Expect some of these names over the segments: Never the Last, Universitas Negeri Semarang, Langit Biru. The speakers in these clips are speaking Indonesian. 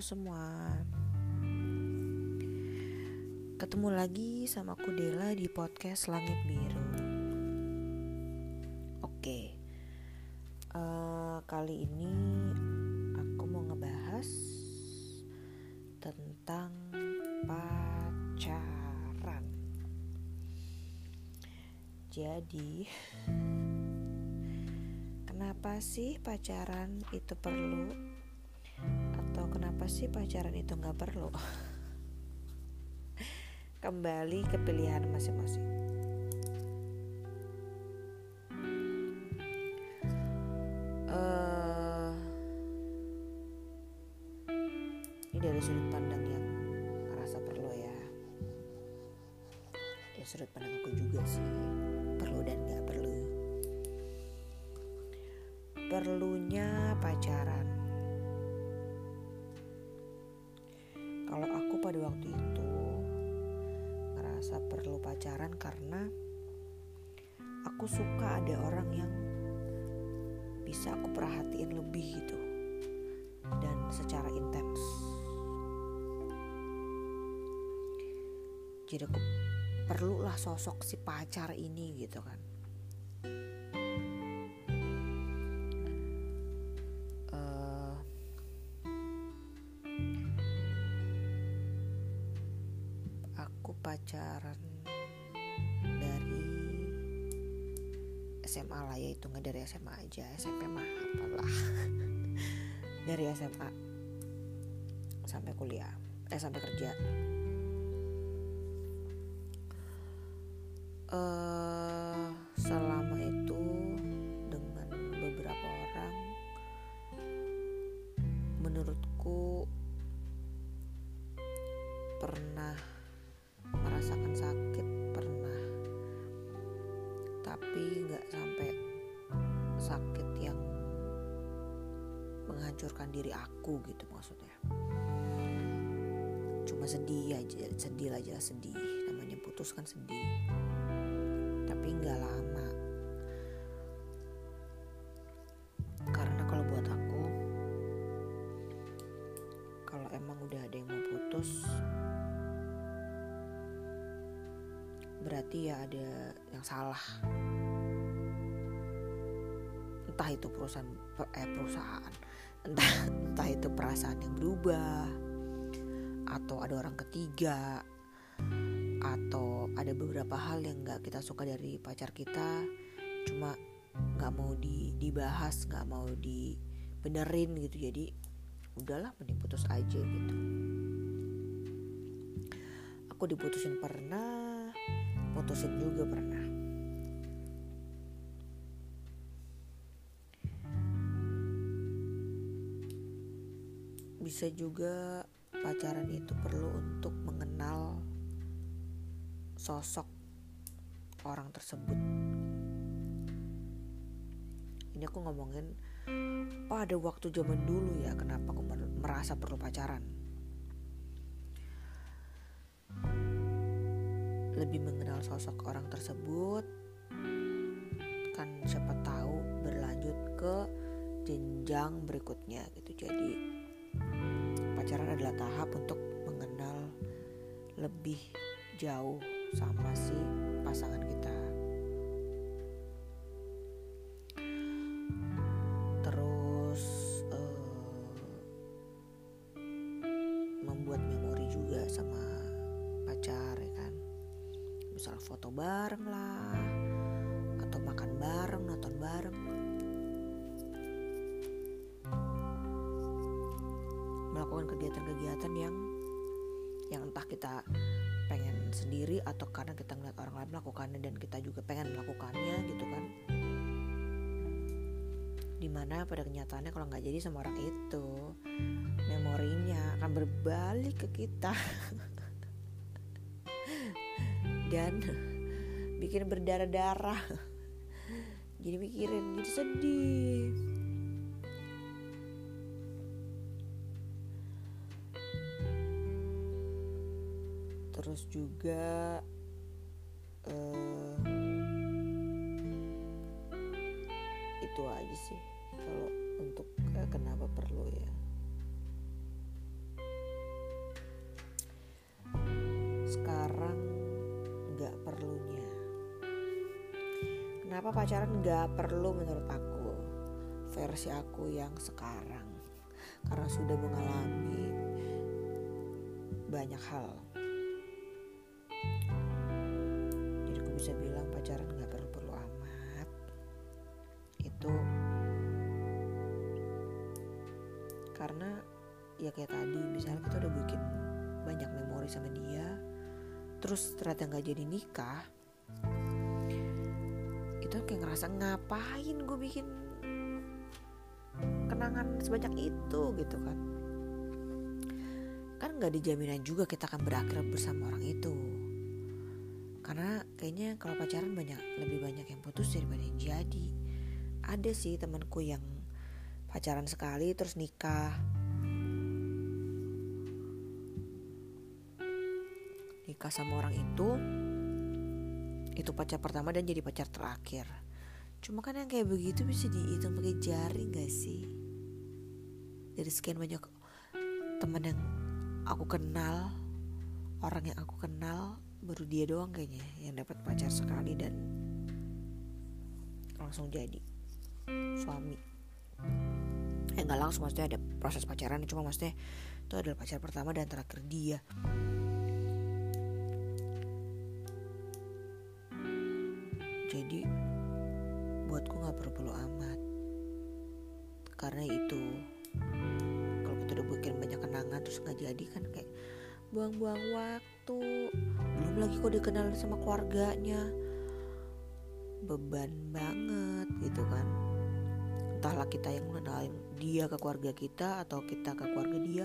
semua. Ketemu lagi sama aku Dela di podcast Langit Biru. Oke. Kali ini aku mau ngebahas tentang pacaran. Jadi, kenapa sih pacaran itu perlu? Atau kenapa sih pacaran itu gak perlu? Kembali ke pilihan masing-masing. Ini dari sudut pandang yang ngerasa perlu ya. Ya sudut pandang aku juga sih, perlu dan gak perlu. Perlunya pacaran. Kalau aku pada waktu itu ngerasa perlu pacaran karena aku suka ada orang yang bisa aku perhatiin lebih gitu dan secara intens. Jadi aku perlulah sosok si pacar ini gitu kan. Pacaran dari SMA lah ya, hitungnya dari SMA aja, SMP mah apalah. Dari SMA sampai kuliah, sampai kerja. Selama itu dengan beberapa orang menurutku pernah merasakan sakit, pernah, tapi gak sampai sakit yang menghancurkan diri aku gitu, maksudnya cuma sedih aja, namanya putus kan sedih, tapi gak lama. Karena kalau buat aku, kalau emang udah ada yang mau putus, berarti ya ada yang salah. Entah itu perusahaan, entah itu perasaan yang berubah, atau ada orang ketiga, atau ada beberapa hal yang gak kita suka dari pacar kita, cuma gak mau dibahas, gak mau dibenerin gitu. Jadi udahlah, mending putus aja gitu. Aku diputusin pernah, putusin juga pernah. Bisa juga pacaran itu perlu untuk mengenal sosok orang tersebut. Ini aku ngomongin pada waktu zaman dulu ya, kenapa aku merasa perlu pacaran. Lebih mengenal sosok orang tersebut, kan siapa tahu berlanjut ke jenjang berikutnya gitu. Jadi pacaran adalah tahap untuk mengenal lebih jauh sama si pasangan kita. Terus membuat memori juga sama pacar ya kan. Misal foto bareng lah, atau makan bareng, nonton bareng. Melakukan kegiatan-kegiatan yang entah kita pengen sendiri atau karena kita ngeliat orang lain melakukannya dan kita juga pengen melakukannya gitu kan. Dimana pada kenyataannya kalau gak jadi sama orang itu, memorinya akan berbalik ke kita dan bikin berdarah-darah. Jadi mikirin, jadi sedih. Terus juga itu aja sih kalau untuk kenapa perlu ya. Kenapa pacaran gak perlu menurut aku, versi aku yang sekarang, karena sudah mengalami banyak hal. Jadi aku bisa bilang pacaran gak perlu-perlu amat. Itu karena ya kayak tadi, misalnya kita udah bikin banyak memori sama dia, terus ternyata gak jadi nikah, itu kayak ngerasa ngapain gue bikin kenangan sebanyak itu gitu kan. Kan gak dijaminan juga kita akan berakhir bersama orang itu, karena kayaknya kalau pacaran lebih banyak yang putus daripada yang jadi. Ada sih temanku yang pacaran sekali terus nikah sama orang itu pacar pertama dan jadi pacar terakhir. Cuma kan yang kayak begitu bisa dihitung pakai jari gak sih, dari sekian banyak teman yang aku kenal, orang yang aku kenal, baru dia doang kayaknya yang dapat pacar sekali dan langsung jadi suami. Gak langsung, maksudnya ada proses pacaran, cuma maksudnya itu adalah pacar pertama dan terakhir dia. Jadi buatku gak perlu amat, karena itu kalau kita udah bikin banyak kenangan terus gak jadi kan kayak buang-buang waktu. Belum lagi kok dikenal sama keluarganya, beban banget gitu kan. Entahlah kita yang mengenalin dia ke keluarga kita atau kita ke keluarga dia,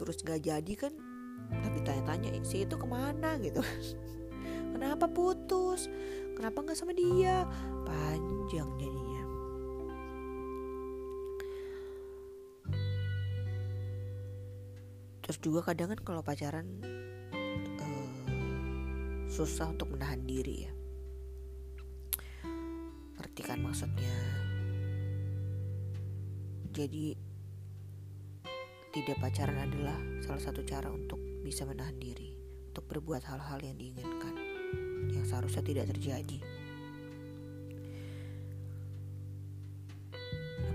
terus gak jadi kan. Tapi tanya-tanya si itu kemana gitu, kenapa putus, kenapa gak sama dia, panjang jadinya. Terus juga kadang kan kalau pacaran susah untuk menahan diri ya, ngerti kan maksudnya. Jadi tidak pacaran adalah salah satu cara untuk bisa menahan diri untuk berbuat hal-hal yang diinginkan, yang seharusnya tidak terjadi.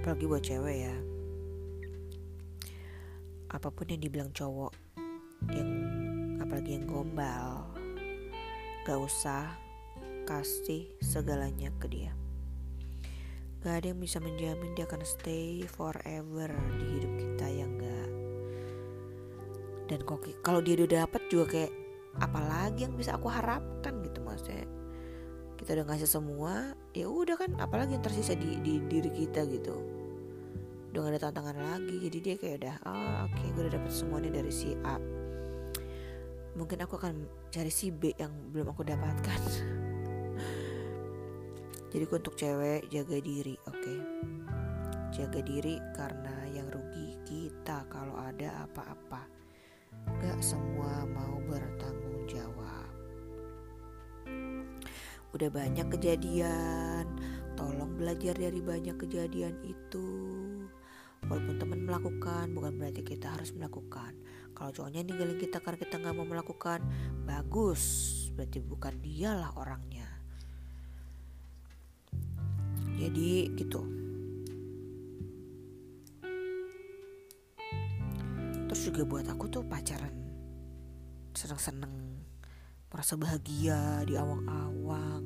Apalagi buat cewek ya, apapun yang dibilang cowok, yang apalagi yang gombal, gak usah kasih segalanya ke dia. Gak ada yang bisa menjamin dia akan stay forever di hidup kita, ya enggak. Dan kalau dia udah dapat juga kayak apalagi yang bisa aku harapkan gitu, maksudnya kita udah ngasih semua, ya udah kan, apalagi yang tersisa di diri kita gitu. Udah gak ada tantangan lagi, jadi dia kayak udah oke, gue udah dapat semuanya dari si A, mungkin aku akan cari si B yang belum aku dapatkan. Jadi untuk cewek, jaga diri, oke? Jaga diri, karena yang rugi kita kalau ada apa-apa. Gak semua mau bertanggung jawab. Udah banyak kejadian, tolong belajar dari banyak kejadian itu. Walaupun teman melakukan, bukan berarti kita harus melakukan. Kalau cowoknya ninggalin kita karena kita gak mau melakukan, bagus, berarti bukan dialah orangnya. Jadi gitu. Terus juga buat aku tuh pacaran seneng-seneng, merasa bahagia di awang-awang,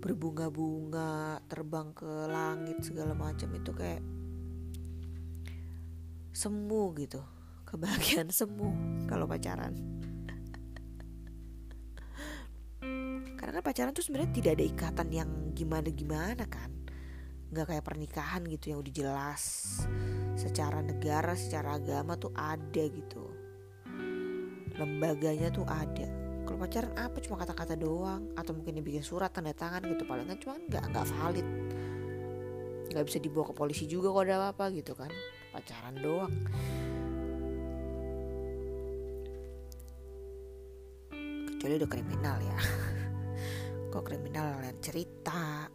berbunga-bunga, terbang ke langit segala macam, itu kayak semu gitu, kebahagiaan semu kalau pacaran. Karena kan pacaran tuh sebenarnya tidak ada ikatan yang gimana-gimana kan, nggak kayak pernikahan gitu yang udah jelas secara negara, secara agama tuh ada gitu, lembaganya tuh ada. Kalau pacaran apa, cuma kata-kata doang, atau mungkin dibikin surat tanda tangan gitu, palingan cuma nggak valid, nggak bisa dibawa ke polisi juga kalau ada apa-apa gitu kan. Pacaran doang. Kecuali udah kriminal ya. Kok kriminal lihat cerita.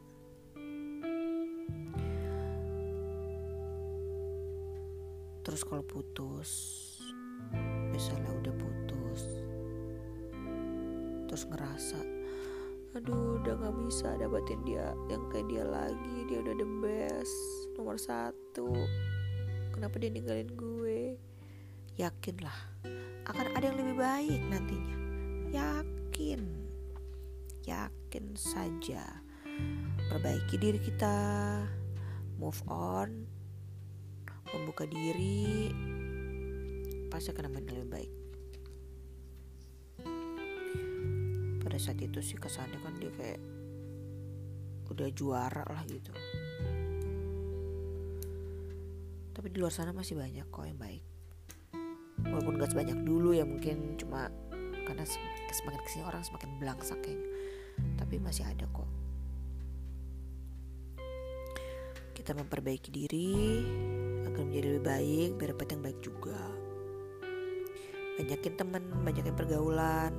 Terus kalau putus, misalnya udah putus, terus terus ngerasa aduh udah gak bisa dapetin dia yang kayak dia lagi, dia udah the best, nomor satu, kenapa dia ninggalin gue. Yakinlah akan ada yang lebih baik nantinya, yakin saja. Perbaiki diri kita, move on, membuka diri, pasti akan menjadi lebih baik. Pada saat itu sih kesannya kan dia kayak udah juara lah gitu. Tapi di luar sana masih banyak kok yang baik. Walaupun gak sebanyak dulu ya, mungkin cuma karena semakin kesini orang semakin belangsak kayaknya. Tapi masih ada kok. Kita memperbaiki diri agar menjadi lebih baik, biar dapat yang baik juga. Banyakin teman, banyakin pergaulan.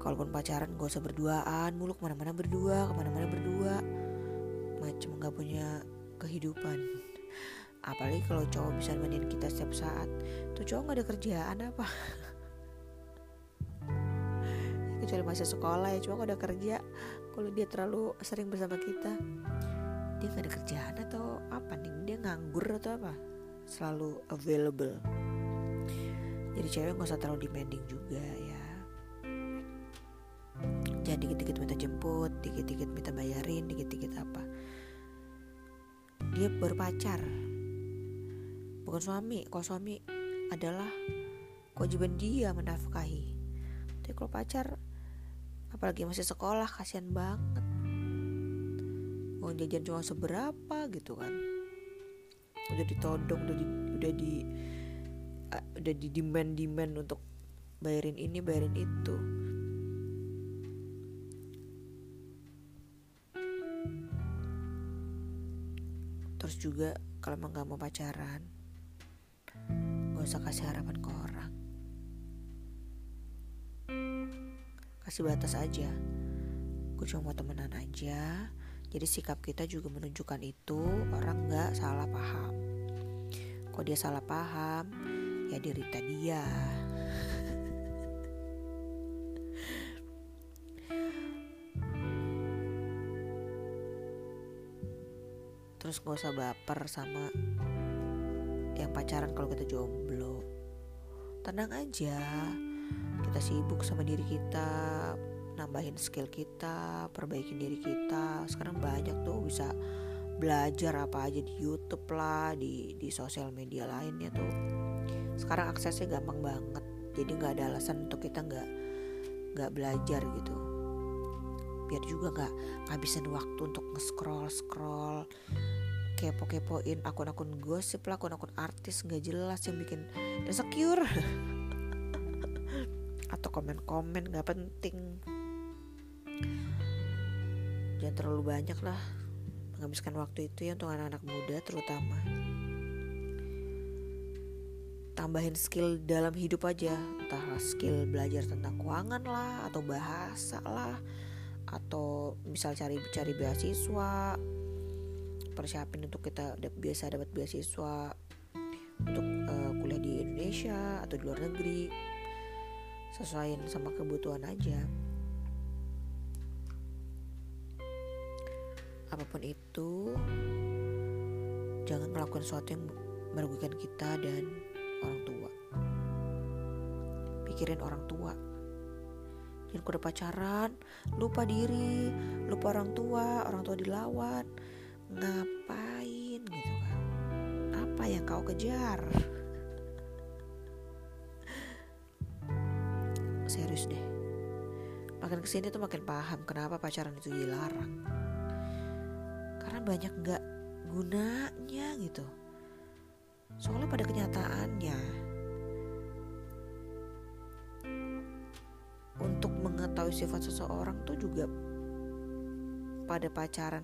Kalaupun pacaran gak usah berduaan mulu, kemana-mana berdua, macam gak punya kehidupan. Apalagi kalau cowok bisa nemenin kita setiap saat, tuh cowok gak ada kerjaan apa? Kecuali masih sekolah ya, cuma gak ada kerja. Kalau dia terlalu sering bersama kita, dia gak ada kerjaan atau apa nih, dia nganggur atau apa, selalu available. Jadi cewek gak usah terlalu demanding juga ya. Jangan dikit-dikit minta jemput, dikit-dikit minta bayarin, dikit-dikit apa. Dia berpacar, bukan suami. Kalau suami adalah kewajiban dia menafkahi. Tapi kalau pacar, apalagi masih sekolah, kasihan banget. Uang jajan cuma seberapa gitu kan, udah ditodong, udah di demand untuk bayarin ini bayarin itu. Terus juga kalau emang gak mau pacaran, gak usah kasih harapan ke orang, kasih batas aja. Gue cuma mau temenan aja. Jadi sikap kita juga menunjukkan itu, orang gak salah paham. Kalau dia salah paham, ya derita dia. Terus gak usah baper sama yang pacaran kalau kita jomblo. Tenang aja, kita sibuk sama diri kita, nambahin skill kita, perbaikin diri kita. Sekarang banyak tuh bisa belajar apa aja di YouTube lah, di sosial media lainnya tuh. Sekarang aksesnya gampang banget, jadi nggak ada alasan untuk kita nggak belajar gitu. Biar juga nggak ngabisin waktu untuk nge-scroll, kepo-kepoin akun-akun gosip lah, akun-akun artis nggak jelas yang bikin insecure atau komen-komen nggak penting. Jangan terlalu banyak lah menghabiskan waktu itu ya untuk anak-anak muda terutama. Tambahin skill dalam hidup aja, entahlah skill belajar tentang keuangan lah, atau bahasa lah, atau misal cari beasiswa. Persiapin untuk kita biasa dapat beasiswa untuk kuliah di Indonesia atau di luar negeri. Sesuaiin sama kebutuhan aja. Apapun itu, jangan melakukan sesuatu yang merugikan kita dan orang tua. Pikirin orang tua. Jangan kuda pacaran, lupa diri, lupa orang tua dilawan. Ngapain gitu kan? Apa yang kau kejar? Serius deh. Makin kesini tuh makin paham kenapa pacaran itu dilarang. Karena banyak gak gunanya gitu. Soalnya pada kenyataannya, untuk mengetahui sifat seseorang tuh juga pada pacaran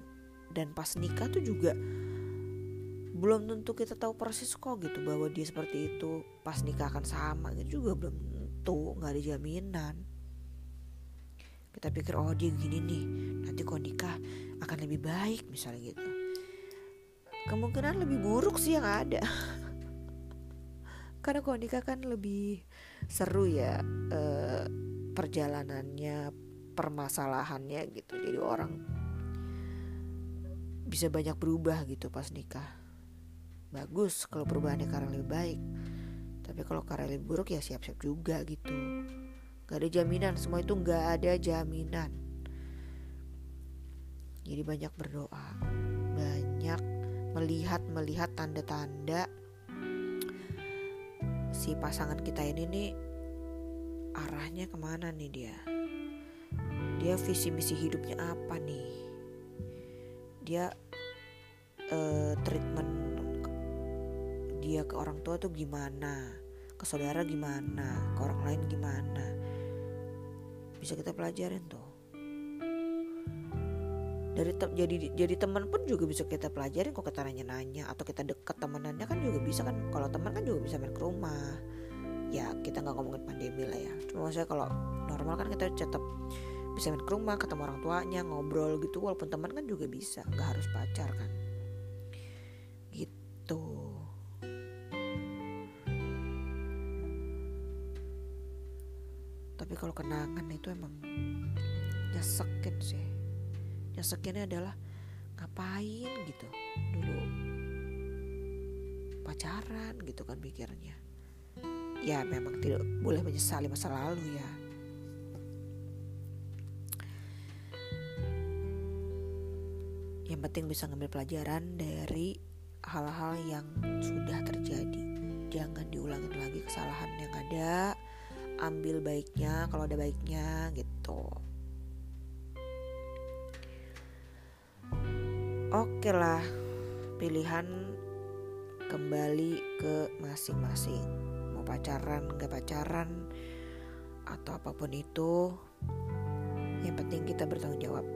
dan pas nikah tuh juga belum tentu kita tahu persis kok gitu, bahwa dia seperti itu pas nikah akan sama gitu juga belum tentu, gak ada jaminan. Kita pikir oh dia gini nih, nanti kalau nikah akan lebih baik misalnya gitu. Kemungkinan lebih buruk sih yang ada. Karena kalau nikah kan lebih seru ya, perjalanannya, permasalahannya gitu. Jadi orang bisa banyak berubah gitu pas nikah. Bagus kalau perubahannya karena lebih baik, tapi kalau karena lebih buruk ya siap-siap juga gitu. Gak ada jaminan, semua itu gak ada jaminan. Jadi banyak berdoa, banyak melihat tanda-tanda si pasangan kita ini nih arahnya kemana nih, dia visi misi hidupnya apa nih, dia treatment dia ke orang tua tuh gimana, ke saudara gimana, ke orang lain gimana. Bisa kita pelajarin tuh. Jadi teman pun juga bisa kita pelajarin kok, kita nanya-nanya atau kita deket temenannya kan juga bisa kan. Kalau teman kan juga bisa main ke rumah. Ya kita nggak ngomongin pandemi lah ya. Cuma maksudnya kalau normal kan kita tetap bisa main ke rumah, ketemu orang tuanya, ngobrol gitu. Walaupun teman kan juga bisa, nggak harus pacar kan. Gitu. Tapi kalau kenangan itu emang nyesekin sih. Nyesekinnya adalah ngapain gitu dulu pacaran gitu kan pikirnya. Ya memang tidak boleh menyesali masa lalu ya. Yang penting bisa ngambil pelajaran dari hal-hal yang sudah terjadi. Jangan diulangin lagi kesalahan yang ada. Ambil baiknya kalau ada baiknya gitu. Oke lah, pilihan kembali ke masing-masing. Mau pacaran, gak pacaran, atau apapun itu, yang penting kita bertanggung jawab.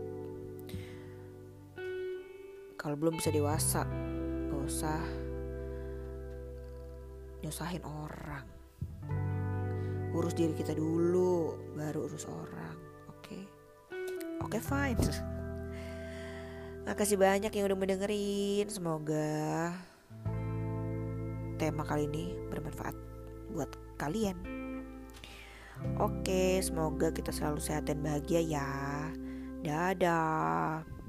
Kalau belum bisa dewasa, gak usah nyusahin orang. Urus diri kita dulu, baru urus orang. Oke, fine. Makasih banyak yang udah mendengerin. Semoga tema kali ini bermanfaat buat kalian. Oke, semoga kita selalu sehat dan bahagia ya. Dadah.